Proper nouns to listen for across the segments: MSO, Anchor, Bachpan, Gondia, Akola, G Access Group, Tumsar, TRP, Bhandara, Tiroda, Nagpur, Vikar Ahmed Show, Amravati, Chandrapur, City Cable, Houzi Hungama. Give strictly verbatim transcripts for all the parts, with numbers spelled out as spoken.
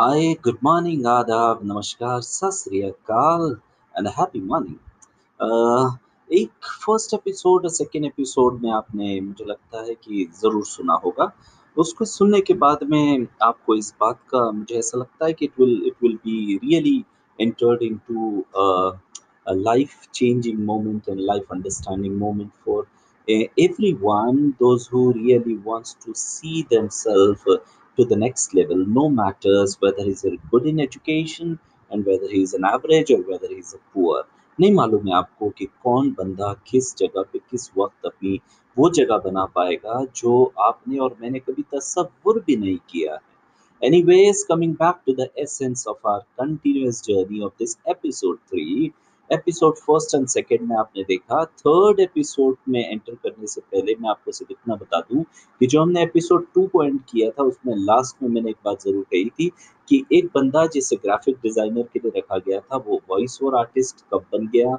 Hi, good morning, आदाब, नमस्कार, Sat Sri Akal and happy morning. एक फर्स्ट एपिसोड और सेकेंड एपिसोड में आपने मुझे लगता है कि ज़रूर सुना होगा। उसको सुनने के बाद में आपको इस बात का मुझे ऐसा लगता है कि it will it will be really entered in to life changing moment and life understanding moment for every one those who really wants to see them self to the next level, no matters whether he's good in education and whether he's an average or whether he's a poor. नहीं मालूम है आपको कि कौन बंदा किस जगह पे किस वक्त अपनी वो जगह बना पाएगा जो आपने और मैंने कभी तस्वुर भी नहीं किया है। Anyways, coming back to the essence of our continuous journey of this episode three, episode first and second में आपने देखा। थर्ड एपिसोड में एंटर करने से पहले मैं आपको सिर्फ इतना बता दूं कि जो हमने एपिसोड टू को एंड किया था उसमें लास्ट में मैंने एक बात ज़रूर कही थी कि एक बंदा जिसे ग्राफिक डिज़ाइनर के लिए रखा गया था वो वॉइस ओवर आर्टिस्ट कब बन गया,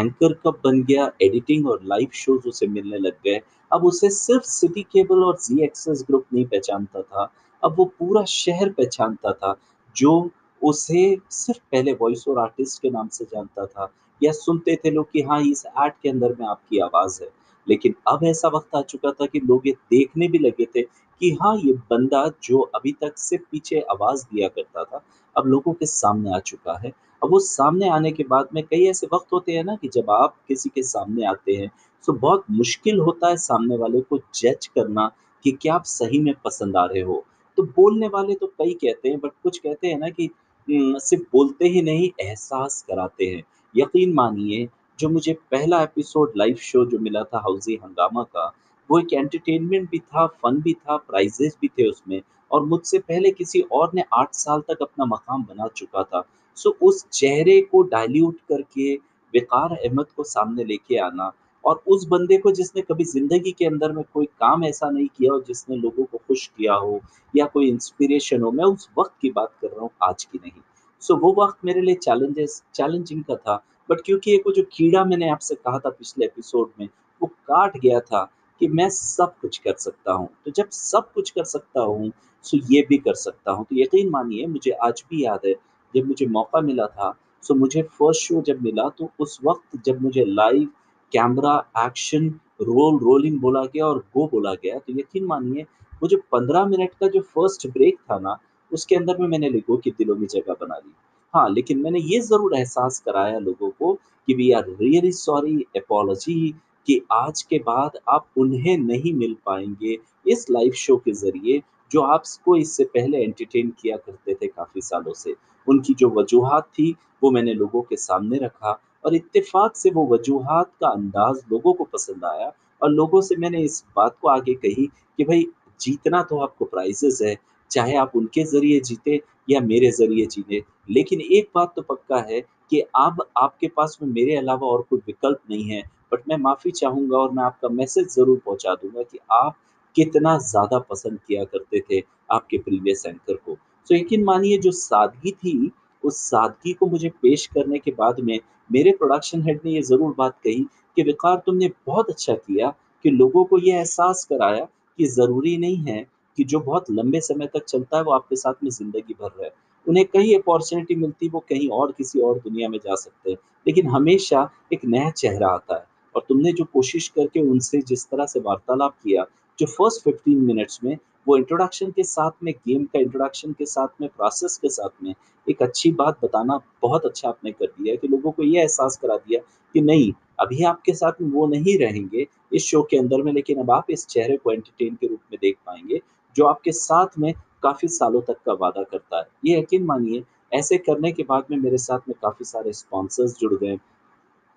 एंकर कब बन गया, एडिटिंग और लाइव शोज उसे मिलने लग गए। अब उसे सिर्फ सिटी केबल और जी एक्सेस ग्रुप नहीं पहचानता था, अब वो पूरा शहर पहचानता था जो उसे सिर्फ पहले वॉइस ओवर आर्टिस्ट के नाम से जानता था या सुनते थे लोग कि हाँ इस ऐड के अंदर में आपकी आवाज़ है। लेकिन अब ऐसा वक्त आ चुका था कि लोग ये देखने भी लगे थे कि हाँ ये बंदा जो अभी तक सिर्फ पीछे आवाज़ दिया करता था अब लोगों के सामने आ चुका है। अब वो सामने आने के बाद में कई ऐसे वक्त होते हैं ना कि जब आप किसी के सामने आते हैं तो बहुत मुश्किल होता है सामने वाले को जज करना कि क्या आप सही में पसंद आ रहे हो। तो बोलने वाले तो कई कहते हैं, बट कुछ कहते हैं ना कि सिर्फ बोलते ही नहीं एहसास कराते हैं। यकीन मानिए जो मुझे पहला एपिसोड लाइव शो जो मिला था हाउजी हंगामा का, वो एक एंटरटेनमेंट भी था, फन भी था, प्राइजेस भी थे उसमें, और मुझसे पहले किसी और ने आठ साल तक अपना मकाम बना चुका था। सो उस चेहरे को डाइल्यूट करके विकार अहमद को सामने लेके आना और उस बंदे को जिसने कभी ज़िंदगी के अंदर में कोई काम ऐसा नहीं किया हो जिसने लोगों को खुश किया हो या कोई इंस्पिरेशन हो, मैं उस वक्त की बात कर रहा हूँ, आज की नहीं। सो so, वो वक्त मेरे लिए चैलेंजेस चैलेंजिंग का था, बट क्योंकि ये को जो कीड़ा मैंने आपसे कहा था पिछले एपिसोड में वो काट गया था कि मैं सब कुछ कर सकता हूँ। तो जब सब कुछ कर सकता हूँ सो so ये भी कर सकता हूँ। तो यकीन मानिए मुझे आज भी याद है जब मुझे मौका मिला था, सो so मुझे फर्स्ट शो जब मिला तो उस वक्त जब मुझे live camera action roll rolling बोला गया और गो बोला गया, तो यकीन मानिए वो जो पंद्रह मिनट का जो फर्स्ट ब्रेक था ना उसके अंदर में मैंने लोगों के दिलों में जगह बना ली। हाँ, लेकिन मैंने ये ज़रूर एहसास कराया लोगों को कि we are really sorry, apology, कि आज के बाद आप उन्हें नहीं मिल पाएंगे इस लाइव शो के ज़रिए जो आपको इससे पहले एंटरटेन किया करते थे काफ़ी सालों से। उनकी जो वजूहत थी वो मैंने लोगों के सामने रखा और इत्तेफाक से वो वजूहात का अंदाज़ लोगों को पसंद आया और लोगों से मैंने इस बात को आगे कही कि भाई जीतना तो आपको प्राइजेस है, चाहे आप उनके ज़रिए जीते या मेरे ज़रिए जीते, लेकिन एक बात तो पक्का है कि अब आपके पास में मेरे अलावा और कोई विकल्प नहीं है। बट मैं माफ़ी चाहूँगा और मैं आपका मैसेज ज़रूर पहुँचा दूँगा कि आप कितना ज़्यादा पसंद किया करते थे आपके प्रीवियस एंकर को। तो यकीन मानिए जो सादगी थी उस सादगी को मुझे पेश करने के बाद में मेरे प्रोडक्शन हेड ने ये ज़रूर बात कही कि विकार तुमने बहुत अच्छा किया कि लोगों को ये एहसास कराया कि ज़रूरी नहीं है कि जो बहुत लंबे समय तक चलता है वो आपके साथ में ज़िंदगी भर रहा है। उन्हें कई अपॉर्चुनिटी मिलती, वो कहीं और किसी और दुनिया में जा सकते हैं, लेकिन हमेशा एक नया चेहरा आता है। और तुमने जो कोशिश करके उनसे जिस तरह से वार्तालाप किया, जो फर्स्ट फिफ्टीन मिनट्स में वो इंट्रोडक्शन के साथ में, गेम का इंट्रोडक्शन के साथ में, प्रोसेस के साथ में एक अच्छी बात बताना बहुत अच्छा आपने कर दिया कि लोगों को ये एहसास करा दिया कि नहीं अभी आपके साथ में वो नहीं रहेंगे इस शो के अंदर में, लेकिन अब आप इस चेहरे को एंटरटेन के रूप में देख पाएंगे जो आपके साथ में काफ़ी सालों तक का वादा करता है। ये यकीन मानिए ऐसे करने के बाद में मेरे साथ में काफ़ी सारे स्पॉन्सर्स जुड़ गए।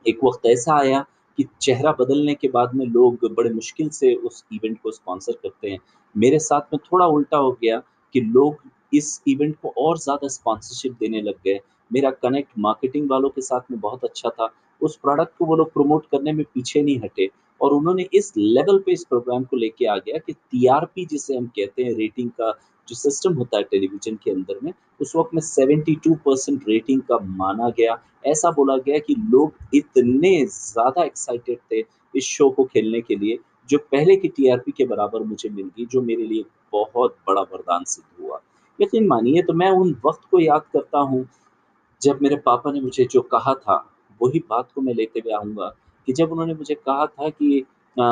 एक वक्त ऐसा आया कि चेहरा बदलने के बाद में लोग बड़े मुश्किल से उस इवेंट को स्पॉन्सर करते हैं। मेरे साथ में थोड़ा उल्टा हो गया कि लोग इस इवेंट को और ज़्यादा स्पॉन्सरशिप देने लग गए। मेरा कनेक्ट मार्केटिंग वालों के साथ में बहुत अच्छा था, उस प्रोडक्ट को वो लोग प्रमोट करने में पीछे नहीं हटे और उन्होंने इस लेवल पे इस प्रोग्राम को लेके आ गया कि टी आर पी जिसे हम कहते हैं रेटिंग का जो सिस्टम होता है टेलीविज़न के अंदर में, उस वक्त में बहत्तर परसेंट रेटिंग का माना गया। ऐसा बोला गया कि लोग इतने ज़्यादा एक्साइटेड थे इस शो को खेलने के लिए जो पहले की टी आर पी के बराबर मुझे मिल गई, जो मेरे लिए बहुत बड़ा वरदान सिद्ध हुआ। यकीन मानिए तो मैं उन वक्त को याद करता हूँ जब मेरे पापा ने मुझे जो कहा था, वही बात को मैं लेते हुए आऊँगा कि जब उन्होंने मुझे कहा था कि आ,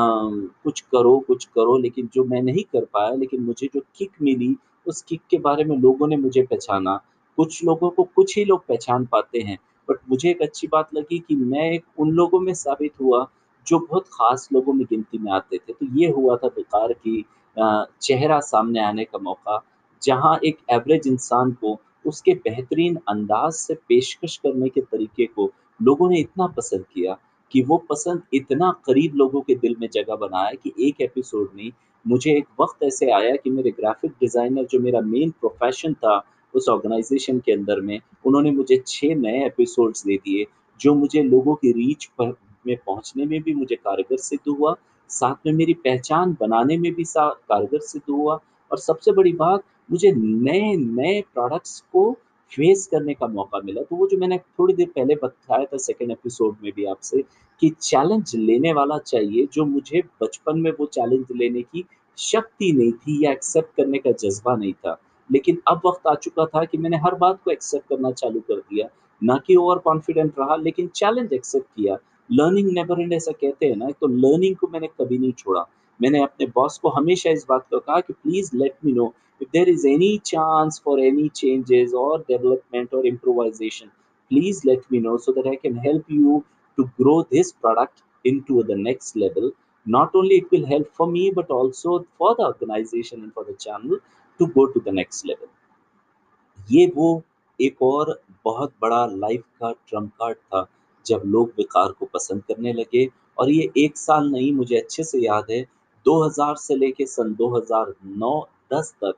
कुछ करो कुछ करो, लेकिन जो मैं नहीं कर पाया, लेकिन मुझे जो किक मिली उस किक के बारे में लोगों ने मुझे पहचाना। कुछ लोगों को कुछ ही लोग पहचान पाते हैं, बट मुझे एक अच्छी बात लगी कि मैं एक उन लोगों में साबित हुआ जो बहुत ख़ास लोगों में गिनती में आते थे। तो ये हुआ था विकार की आ, चेहरा सामने आने का मौका, जहाँ एक एवरेज इंसान को उसके बेहतरीन अंदाज से पेशकश करने के तरीके को लोगों ने इतना पसंद किया कि वो पसंद इतना करीब लोगों के दिल में जगह बनाया कि एक एपिसोड में मुझे एक वक्त ऐसे आया कि मेरे ग्राफिक डिज़ाइनर, जो मेरा मेन प्रोफेशन था उस ऑर्गेनाइजेशन के अंदर में, उन्होंने मुझे छः नए एपिसोड्स दे दिए जो मुझे लोगों की रीच पर में पहुंचने में भी मुझे कारगर सिद्ध हुआ, साथ में मेरी पहचान बनाने में भी कारगर सिद्ध हुआ। और सबसे बड़ी बात, मुझे नए नए प्रोडक्ट्स को फेस करने का मौका मिला। तो वो जो मैंने थोड़ी देर पहले बताया था सेकेंड एपिसोड में भी आपसे कि चैलेंज लेने वाला चाहिए, जो मुझे बचपन में वो चैलेंज लेने की शक्ति नहीं थी या एक्सेप्ट करने का जज्बा नहीं था, लेकिन अब वक्त आ चुका था कि मैंने हर बात को एक्सेप्ट करना चालू कर दिया, ना कि ओवर कॉन्फिडेंट रहा, लेकिन चैलेंज एक्सेप्ट किया। लर्निंग नेवर एंड ऐसा कहते हैं ना, तो लर्निंग को मैंने कभी नहीं छोड़ा। मैंने अपने बॉस को हमेशा इस बात को कहा कि please let me know if there is any chance for any changes और डेवलपमेंट और improvisation, please let me know so that I can help you to grow this product into the next level. Not only it will help for me but also for the organization and for the channel to go to the next level. ये वो एक और बहुत बड़ा life का Trump card था जब लोग विकार को पसंद करने लगे। और ये एक साल नहीं, मुझे अच्छे से याद है दो हज़ार से लेके सन दो हज़ार नौ दस तक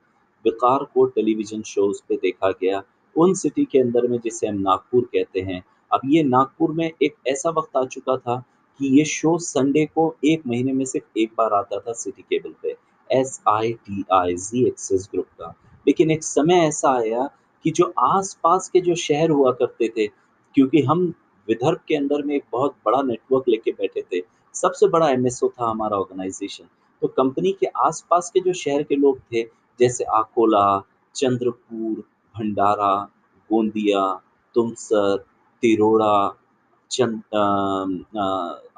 विकार को टेलीविज़न शोज़ पे देखा गया उन सिटी के अंदर में जिसे हम नागपुर कहते हैं। अब ये नागपुर में एक ऐसा वक्त आ चुका था कि ये शो संडे को एक महीने में सिर्फ एक बार आता था सिटी केबल पे, S I T I Zee access group का। लेकिन एक समय ऐसा आया कि जो आसपास के जो शहर हुआ करते थे, क्योंकि हम विदर्भ के अंदर में एक बहुत बड़ा नेटवर्क लेके बैठे थे, सबसे बड़ा एमएसओ था हमारा ऑर्गेनाइजेशन, तो कंपनी के आसपास के जो शहर के लोग थे, जैसे आकोला, चंद्रपुर, भंडारा, गोंदिया, तुमसर, तिरोड़ा, चंद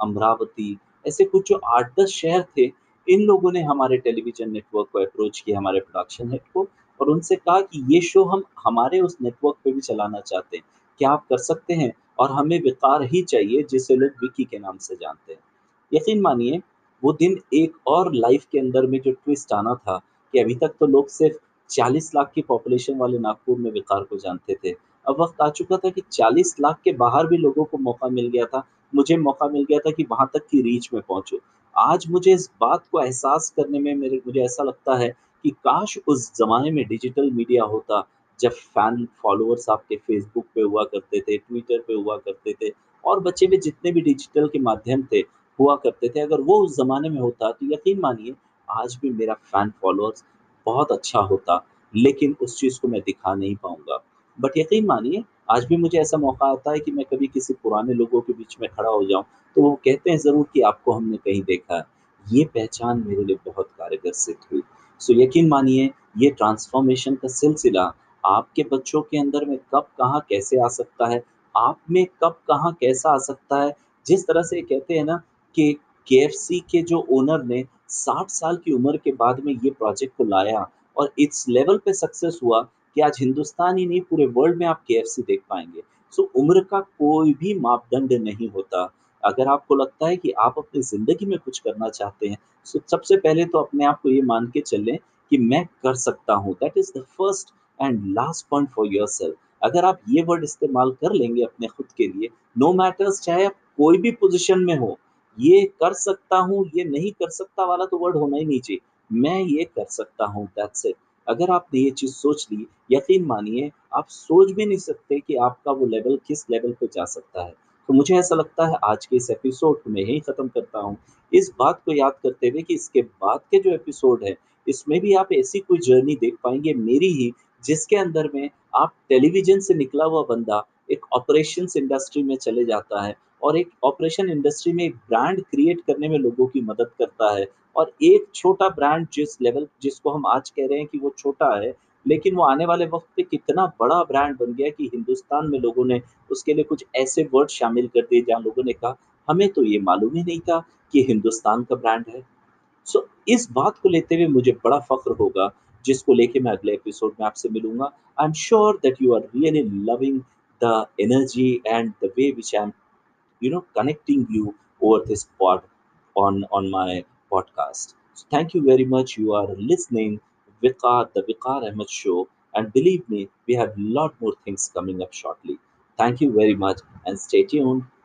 अमरावती, ऐसे कुछ जो आठ दस शहर थे, इन लोगों ने हमारे टेलीविज़न नेटवर्क को अप्रोच किया, हमारे प्रोडक्शन हेड को, और उनसे कहा कि ये शो हम हमारे उस नेटवर्क पे भी चलाना चाहते हैं, क्या आप कर सकते हैं? और हमें विकार ही चाहिए जिसे लोग विकी के नाम से जानते हैं। यकीन मानिए वो दिन एक और लाइफ के अंदर में जो ट्विस्ट आना था कि अभी तक तो लोग सिर्फ चालीस लाख की पॉपुलेशन वाले नागपुर में विकार को जानते थे, अब वक्त आ चुका था कि चालीस लाख के बाहर भी लोगों को मौका मिल गया था, मुझे मौका मिल गया था कि वहाँ तक की रीच में पहुँचो। आज मुझे इस बात को एहसास करने में मेरे मुझे ऐसा लगता है कि काश उस ज़माने में डिजिटल मीडिया होता, जब फैन फॉलोअर्स आपके फेसबुक पे हुआ करते थे, ट्विटर पे हुआ करते थे, और बच्चे भी जितने भी डिजिटल के माध्यम थे हुआ करते थे, अगर वो उस ज़माने में होता तो यकीन मानिए आज भी मेरा फैन फॉलोअर्स बहुत अच्छा होता, लेकिन उस चीज़ को मैं दिखा नहीं पाऊँगा। बट यकीन मानिए आज भी मुझे ऐसा मौका आता है कि मैं कभी किसी पुराने लोगों के बीच में खड़ा हो जाऊँ तो वो कहते हैं ज़रूर कि आपको हमने कहीं देखा है। ये पहचान मेरे लिए बहुत कारगर सिद्ध हुई। सो यकीन मानिए ये ट्रांसफॉर्मेशन का सिलसिला आपके बच्चों के अंदर में कब कहाँ कैसे आ सकता है, आप में कब कहाँ कैसा आ सकता है। जिस तरह से कहते हैं ना कि केएफसी के जो ओनर ने साठ साल की उम्र के बाद में ये प्रोजेक्ट को लाया और इस लेवल पे सक्सेस हुआ कि आज हिंदुस्तान ही नहीं पूरे वर्ल्ड में आप केएफसी देख पाएंगे। सो उम्र का कोई भी मापदंड नहीं होता। अगर आपको लगता है कि आप अपनी ज़िंदगी में कुछ करना चाहते हैं, सो सबसे पहले तो अपने आप को ये मान के चलें कि मैं कर सकता हूँ। That is the first and last point for yourself. अगर आप ये वर्ड इस्तेमाल कर लेंगे अपने खुद के लिए, नो मैटर्स, चाहे आप कोई भी पोजीशन में हो, ये कर सकता हूँ, ये नहीं कर सकता वाला तो वर्ड होना ही नहीं चाहिए, मैं ये कर सकता हूँ, दैट्स इट। अगर आपने ये चीज़ सोच ली, यकीन मानिए आप सोच भी नहीं सकते कि आपका वो लेवल किस लेवल पे जा सकता है। तो मुझे ऐसा लगता है आज के इस एपिसोड में यही ख़त्म करता हूँ, इस बात को याद करते हुए कि इसके बाद के जो एपिसोड है इसमें भी आप ऐसी कोई जर्नी देख पाएंगे मेरी ही, जिसके अंदर में आप टेलीविज़न से निकला हुआ बंदा एक ऑपरेशंस इंडस्ट्री में चले जाता है और एक ऑपरेशन इंडस्ट्री में एक ब्रांड क्रिएट करने में लोगों की मदद करता है, और एक छोटा ब्रांड जिस लेवल जिसको हम आज कह रहे हैं कि वो छोटा है, लेकिन वो आने वाले वक्त पे कितना बड़ा ब्रांड बन गया कि हिंदुस्तान में लोगों ने उसके लिए कुछ ऐसे वर्ड शामिल कर दिए जहाँ लोगों ने कहा हमें तो ये मालूम ही नहीं था कि हिंदुस्तान का ब्रांड है। सो so, इस बात को लेते हुए मुझे बड़ा फख्र होगा जिसको लेके मैं अगले एपिसोड में आपसे मिलूंगा। I am sure that you are really loving the energy and the way which I am you know connecting you over this pod on on my podcast. So thank you very much. You are listening Vikar, the Vikar Ahmed Show, and believe me, we have a lot more things coming up shortly. Thank you very much and stay tuned.